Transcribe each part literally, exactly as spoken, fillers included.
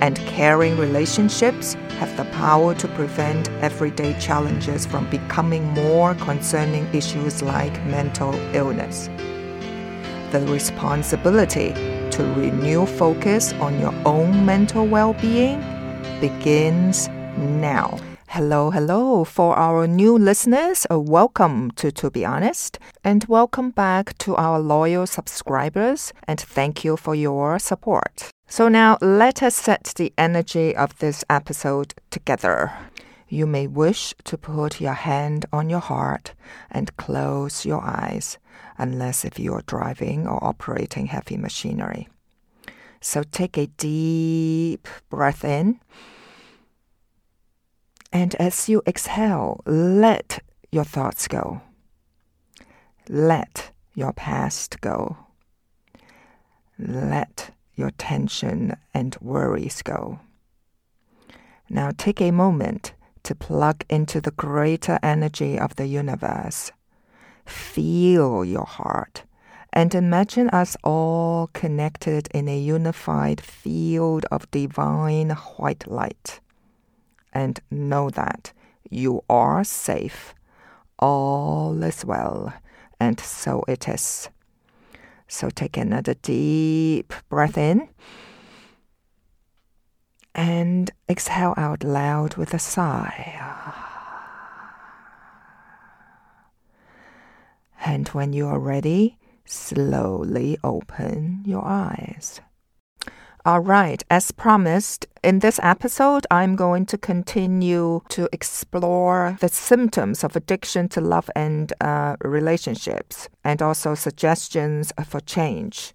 and caring relationships have the power to prevent everyday challenges from becoming more concerning issues like mental illness. The responsibility to renew focus on your own mental well-being begins now. Hello, hello. For our new listeners, a welcome to To Be Honest, and welcome back to our loyal subscribers, and thank you for your support. So now, let us set the energy of this episode together. You may wish to put your hand on your heart and close your eyes, unless if you are driving or operating heavy machinery. So take a deep breath in, and as you exhale, let your thoughts go. Let your past go. Let your tension and worries go. Now take a moment to plug into the greater energy of the universe. Feel your heart and imagine us all connected in a unified field of divine white light. And know that you are safe, all is well, and so it is. So take another deep breath in and exhale out loud with a sigh. And when you are ready, slowly open your eyes. All right, as promised, in this episode, I'm going to continue to explore the symptoms of addiction to love and uh, relationships, and also suggestions for change.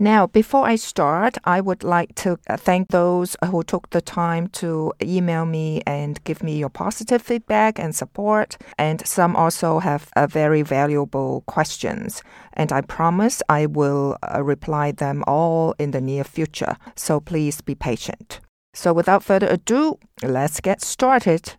Now, before I start, I would like to thank those who took the time to email me and give me your positive feedback and support. And some also have uh, very valuable questions. And I promise I will uh, reply them all in the near future. So please be patient. So without further ado, let's get started.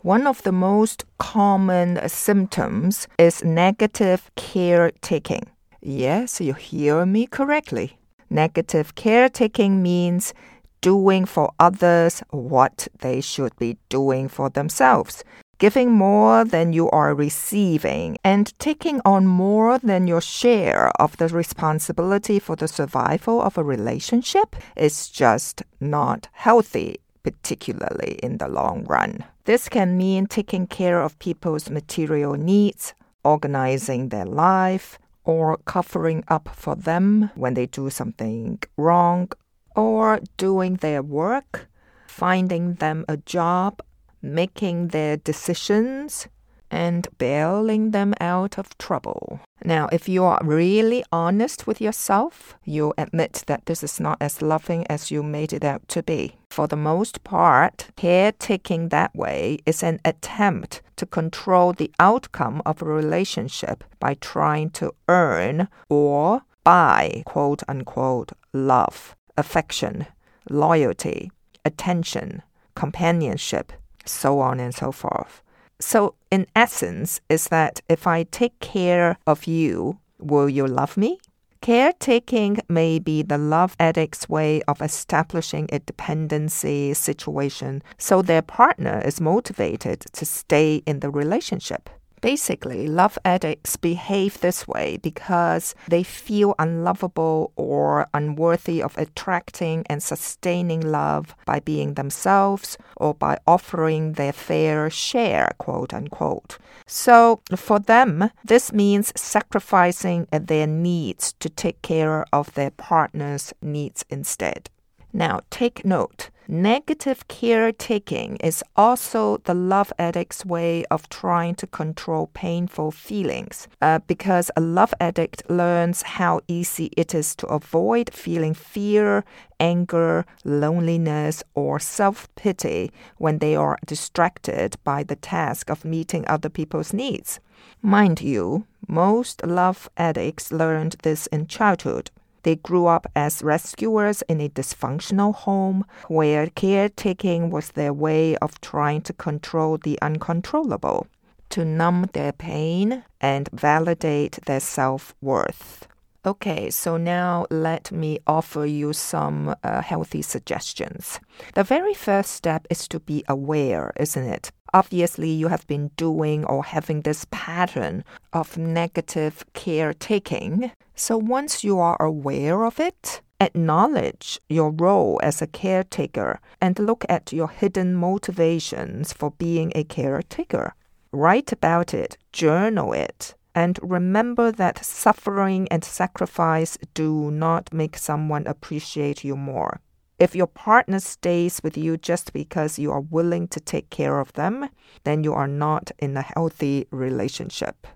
One of the most common symptoms is negative caretaking. Yes, you hear me correctly. Negative caretaking means doing for others what they should be doing for themselves, giving more than you are receiving, and taking on more than your share of the responsibility for the survival of a relationship is just not healthy, particularly in the long run. This can mean taking care of people's material needs, organizing their life, or covering up for them when they do something wrong, or doing their work, finding them a job, making their decisions, and bailing them out of trouble. Now, if you are really honest with yourself, you'll admit that this is not as loving as you made it out to be. For the most part, caretaking that way is an attempt to control the outcome of a relationship by trying to earn or buy, quote unquote, love, affection, loyalty, attention, companionship, so on and so forth. So in essence is that if I take care of you, will you love me? Caretaking may be the love addict's way of establishing a dependency situation so their partner is motivated to stay in the relationship. Basically, love addicts behave this way because they feel unlovable or unworthy of attracting and sustaining love by being themselves or by offering their fair share, quote unquote. So for them, this means sacrificing their needs to take care of their partner's needs instead. Now, take note. Negative caretaking is also the love addict's way of trying to control painful feelings, uh, because a love addict learns how easy it is to avoid feeling fear, anger, loneliness, or self-pity when they are distracted by the task of meeting other people's needs. Mind you, most love addicts learned this in childhood. They grew up as rescuers in a dysfunctional home where caretaking was their way of trying to control the uncontrollable, to numb their pain and validate their self-worth. Okay, so now let me offer you some uh, healthy suggestions. The very first step is to be aware, isn't it? Obviously, you have been doing or having this pattern of negative caretaking. So once you are aware of it, acknowledge your role as a caretaker and look at your hidden motivations for being a caretaker. Write about it, journal it, and remember that suffering and sacrifice do not make someone appreciate you more. If your partner stays with you just because you are willing to take care of them, then you are not in a healthy relationship.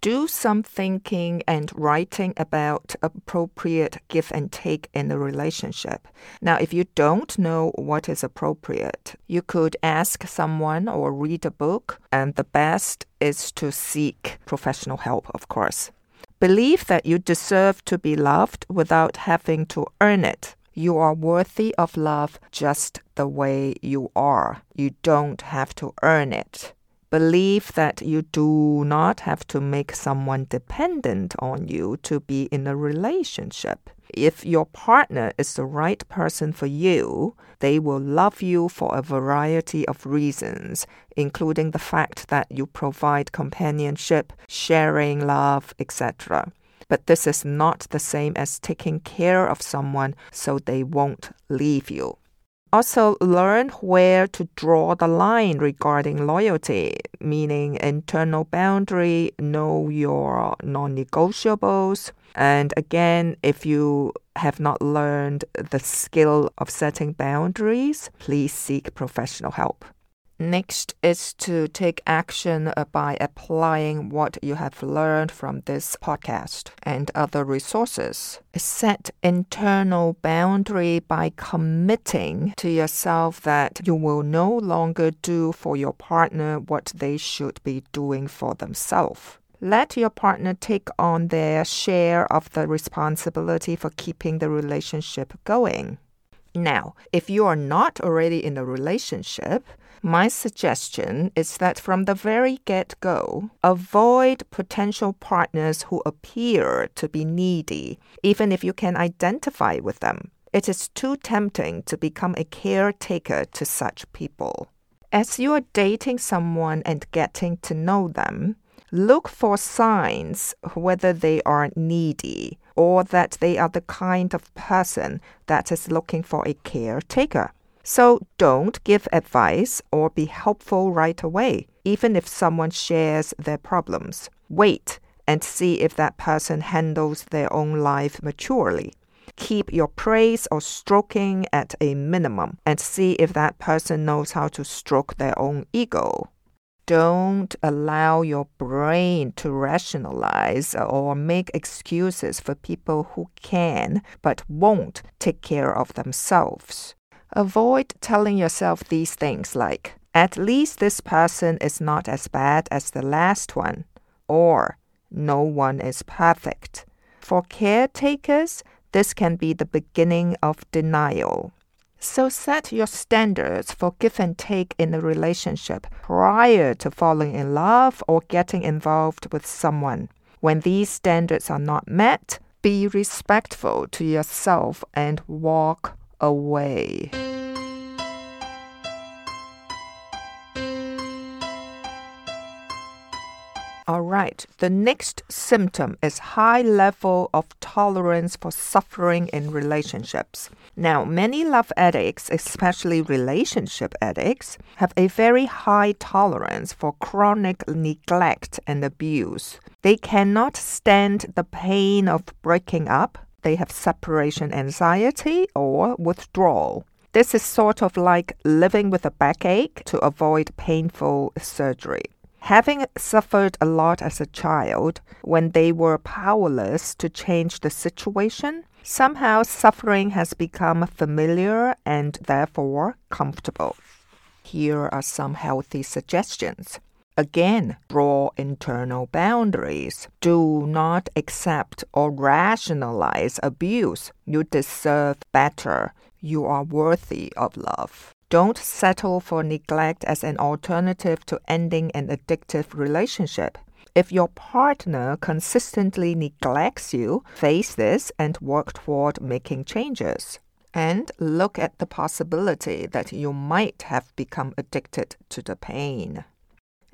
Do some thinking and writing about appropriate give and take in a relationship. Now, if you don't know what is appropriate, you could ask someone or read a book, and the best is to seek professional help, of course. Believe that you deserve to be loved without having to earn it. You are worthy of love just the way you are. You don't have to earn it. Believe that you do not have to make someone dependent on you to be in a relationship. If your partner is the right person for you, they will love you for a variety of reasons, including the fact that you provide companionship, sharing love, et cetera. But this is not the same as taking care of someone so they won't leave you. Also, learn where to draw the line regarding loyalty, meaning internal boundary, know your non-negotiables. And again, if you have not learned the skill of setting boundaries, please seek professional help. Next is to take action by applying what you have learned from this podcast and other resources. Set internal boundary by committing to yourself that you will no longer do for your partner what they should be doing for themselves. Let your partner take on their share of the responsibility for keeping the relationship going. Now, if you are not already in a relationship, my suggestion is that from the very get-go, avoid potential partners who appear to be needy, even if you can identify with them. It is too tempting to become a caretaker to such people. As you are dating someone and getting to know them, look for signs whether they are needy or that they are the kind of person that is looking for a caretaker. So don't give advice or be helpful right away, even if someone shares their problems. Wait and see if that person handles their own life maturely. Keep your praise or stroking at a minimum and see if that person knows how to stroke their own ego. Don't allow your brain to rationalize or make excuses for people who can but won't take care of themselves. Avoid telling yourself these things like, at least this person is not as bad as the last one, or no one is perfect. For caretakers, this can be the beginning of denial. So set your standards for give and take in a relationship prior to falling in love or getting involved with someone. When these standards are not met, be respectful to yourself and walk away.All right, the next symptom is high level of tolerance for suffering in relationships. Now, many love addicts, especially relationship addicts, have a very high tolerance for chronic neglect and abuse. They cannot stand the pain of breaking up. They have separation anxiety or withdrawal. This is sort of like living with a backache to avoid painful surgery.Having suffered a lot as a child, when they were powerless to change the situation, somehow suffering has become familiar and therefore comfortable. Here are some healthy suggestions. Again, draw internal boundaries. Do not accept or rationalize abuse. You deserve better. You are worthy of love.Don't settle for neglect as an alternative to ending an addictive relationship. If your partner consistently neglects you, face this and work toward making changes. And look at the possibility that you might have become addicted to the pain.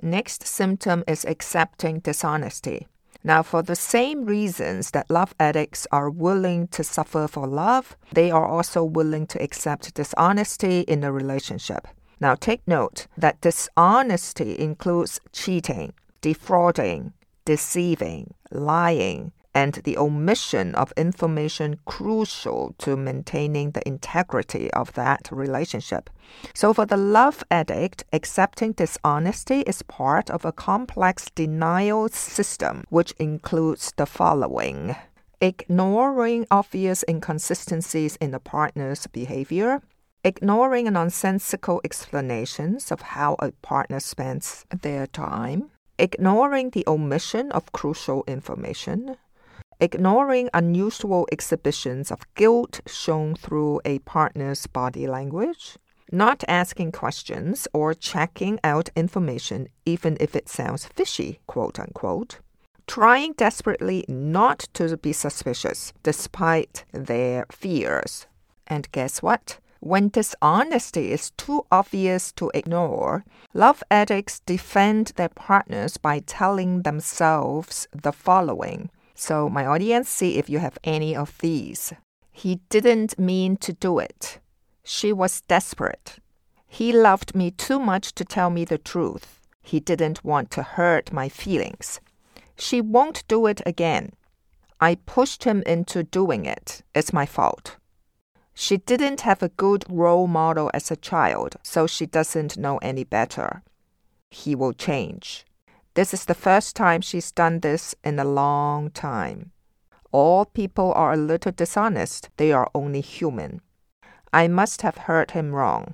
Next symptom is accepting dishonesty. Now, for the same reasons that love addicts are willing to suffer for love, they are also willing to accept dishonesty in a relationship. Now, take note that dishonesty includes cheating, defrauding, deceiving, lying, and the omission of information crucial to maintaining the integrity of that relationship. So for the love addict, accepting dishonesty is part of a complex denial system, which includes the following: ignoring obvious inconsistencies in the partner's behavior, ignoring nonsensical explanations of how a partner spends their time, ignoring the omission of crucial information,ignoring unusual exhibitions of guilt shown through a partner's body language, not asking questions or checking out information even if it sounds fishy, quote unquote, trying desperately not to be suspicious despite their fears. And guess what? When dishonesty is too obvious to ignore, love addicts defend their partners by telling themselves the following.So, my audience, see if you have any of these. He didn't mean to do it. She was desperate. He loved me too much to tell me the truth. He didn't want to hurt my feelings. She won't do it again. I pushed him into doing it. It's my fault. She didn't have a good role model as a child, so she doesn't know any better. He will change.This is the first time she's done this in a long time. All people are a little dishonest. They are only human. I must have heard him wrong.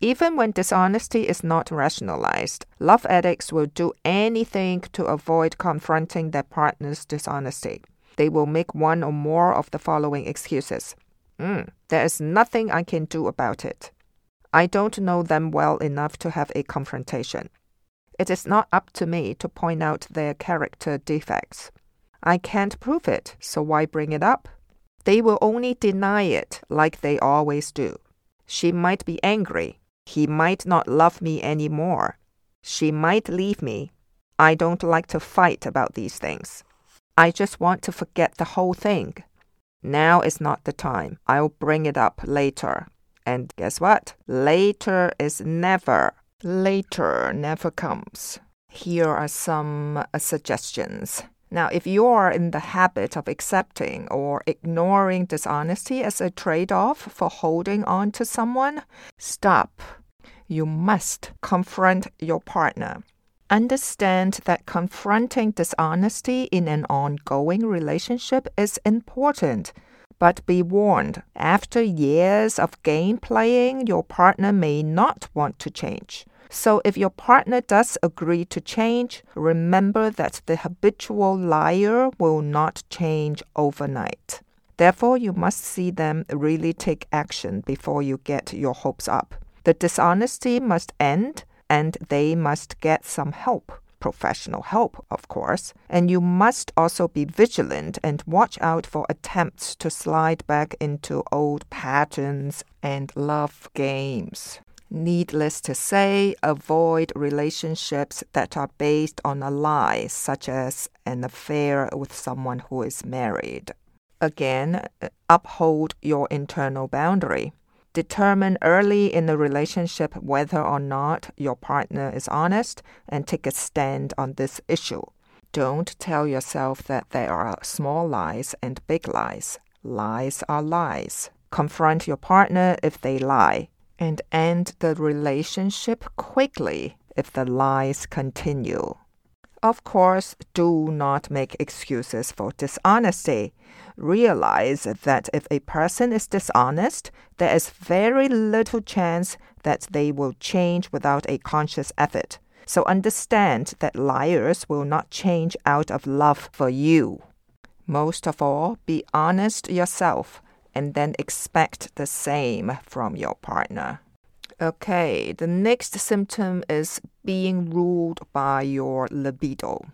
Even when dishonesty is not rationalized, love addicts will do anything to avoid confronting their partner's dishonesty. They will make one or more of the following excuses. Mm, there is nothing I can do about it. I don't know them well enough to have a confrontation.It is not up to me to point out their character defects. I can't prove it, so why bring it up? They will only deny it like they always do. She might be angry. He might not love me anymore. She might leave me. I don't like to fight about these things. I just want to forget the whole thing. Now is not the time. I'll bring it up later. And guess what? Later is never.Later never comes. Here are some uh, suggestions. Now, if you are in the habit of accepting or ignoring dishonesty as a trade-off for holding on to someone, stop. You must confront your partner. Understand that confronting dishonesty in an ongoing relationship is important.But be warned, after years of game playing, your partner may not want to change. So if your partner does agree to change, remember that the habitual liar will not change overnight. Therefore, you must see them really take action before you get your hopes up. The dishonesty must end, and they must get some help, professional help, of course. And you must also be vigilant and watch out for attempts to slide back into old patterns and love games. Needless to say, avoid relationships that are based on a lie, such as an affair with someone who is married. Again, uphold your internal boundary. Determine early in the relationship whether or not your partner is honest and take a stand on this issue. Don't tell yourself that there are small lies and big lies. Lies are lies. Confront your partner if they lie, and end the relationship quickly if the lies continue. Of course, do not make excuses for dishonesty. Realize that if a person is dishonest, there is very little chance that they will change without a conscious effort. So understand that liars will not change out of love for you. Most of all, be honest yourself and then expect the same from your partner. Okay, the next symptom is being ruled by your libido.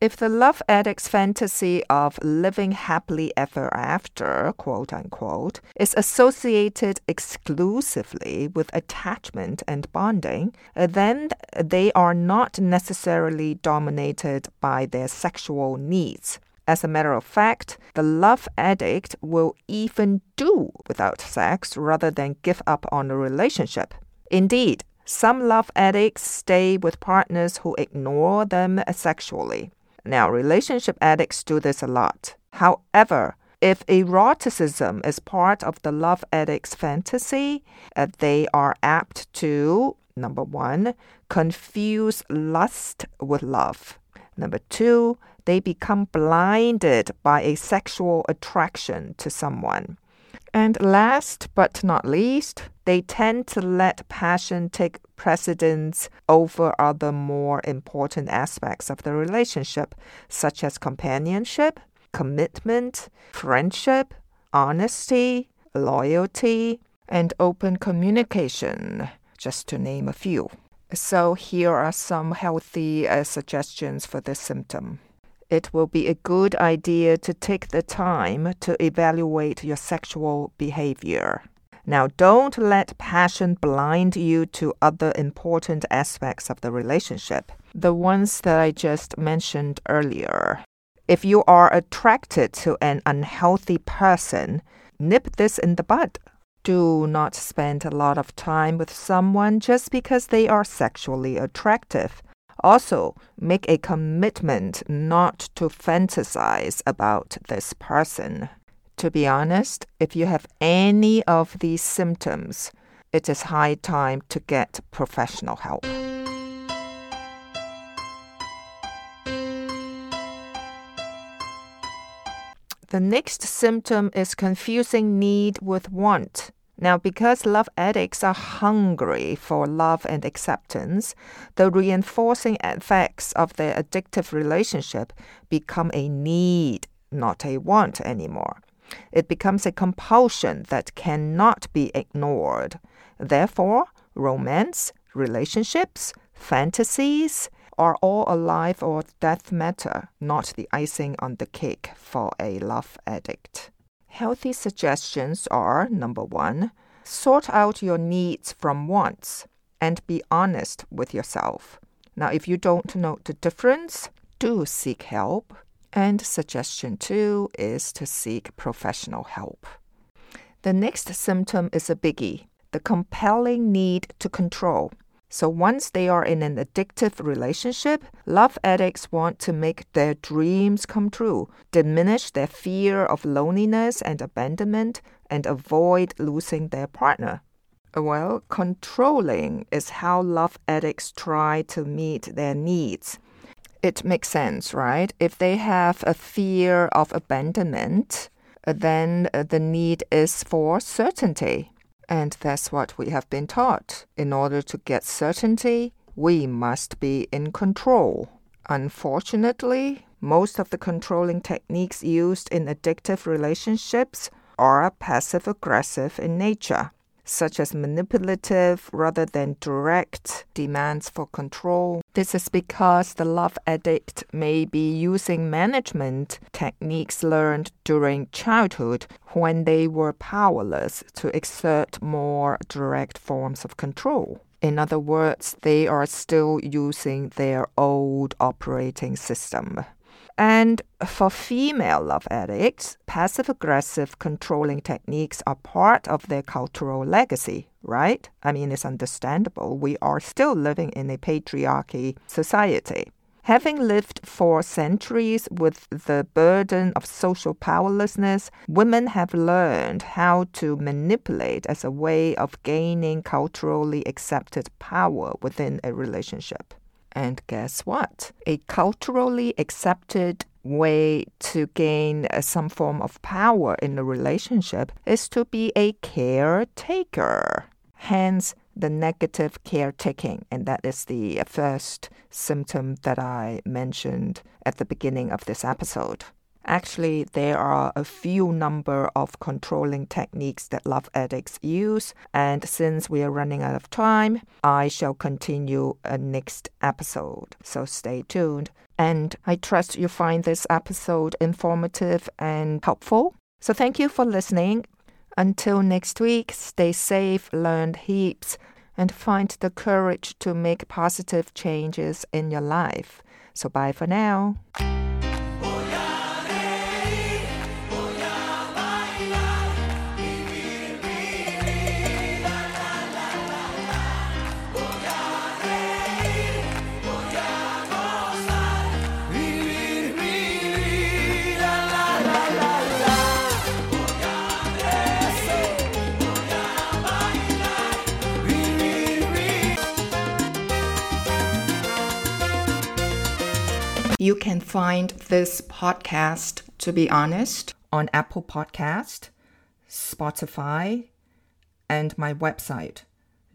If the love addict's fantasy of living happily ever after, quote unquote, is associated exclusively with attachment and bonding, then they are not necessarily dominated by their sexual needs. As a matter of fact, the love addict will even do without sex rather than give up on a relationship. Indeed, some love addicts stay with partners who ignore them sexually. Now, relationship addicts do this a lot. However, if eroticism is part of the love addict's fantasy, uh, they are apt to, number one, confuse lust with love. Number two, they become blinded by a sexual attraction to someone. And last but not least, they tend to let passion take precedence over other more important aspects of the relationship, such as companionship, commitment, friendship, honesty, loyalty, and open communication, just to name a few. So here are some healthy uh, suggestions for this symptom. It will be a good idea to take the time to evaluate your sexual behavior. Now, don't let passion blind you to other important aspects of the relationship, the ones that I just mentioned earlier. If you are attracted to an unhealthy person, nip this in the bud. Do not spend a lot of time with someone just because they are sexually attractive. Also, make a commitment not to fantasize about this person. To be honest, if you have any of these symptoms, it is high time to get professional help. The next symptom is confusing need with want. Now, because love addicts are hungry for love and acceptance, the reinforcing effects of their addictive relationship become a need, not a want anymore. It becomes a compulsion that cannot be ignored. Therefore, romance, relationships, fantasies are all a life or death matter, not the icing on the cake for a love addict. Healthy suggestions are, number one, sort out your needs from wants and be honest with yourself. Now, if you don't know the difference, do seek help. And suggestion two is to seek professional help. The next symptom is a biggie, the compelling need to control. So once they are in an addictive relationship, love addicts want to make their dreams come true, diminish their fear of loneliness and abandonment, and avoid losing their partner. Well, controlling is how love addicts try to meet their needs. It makes sense, right? If they have a fear of abandonment, then the need is for certainty. And that's what we have been taught. In order to get certainty, we must be in control. Unfortunately, most of the controlling techniques used in addictive relationships are passive-aggressive in nature, such as manipulative rather than direct demands for control. This is because the love addict may be using management techniques learned during childhood when they were powerless to exert more direct forms of control. In other words, they are still using their old operating system. And for female love addicts, passive-aggressive controlling techniques are part of their cultural legacy, right? I mean, it's understandable. We are still living in a patriarchy society. Having lived for centuries with the burden of social powerlessness, women have learned how to manipulate as a way of gaining culturally accepted power within a relationship. And guess what? A culturally accepted way to gain some form of power in a relationship is to be a caretaker. Hence, the negative caretaking. And that is the first symptom that I mentioned at the beginning of this episode. Actually, there are a few number of controlling techniques that love addicts use. And since we are running out of time, I shall continue a next episode. So stay tuned. And I trust you find this episode informative and helpful. So thank you for listening. Until next week, stay safe, learn heaps, and find the courage to make positive changes in your life. So bye for now. You can find this podcast, To Be Honest, on Apple Podcast, Spotify, and my website,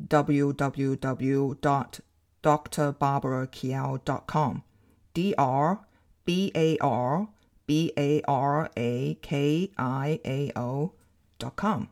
w w w dot d r barbara kiel dot com. D R B A R B A R A K I A O dot com.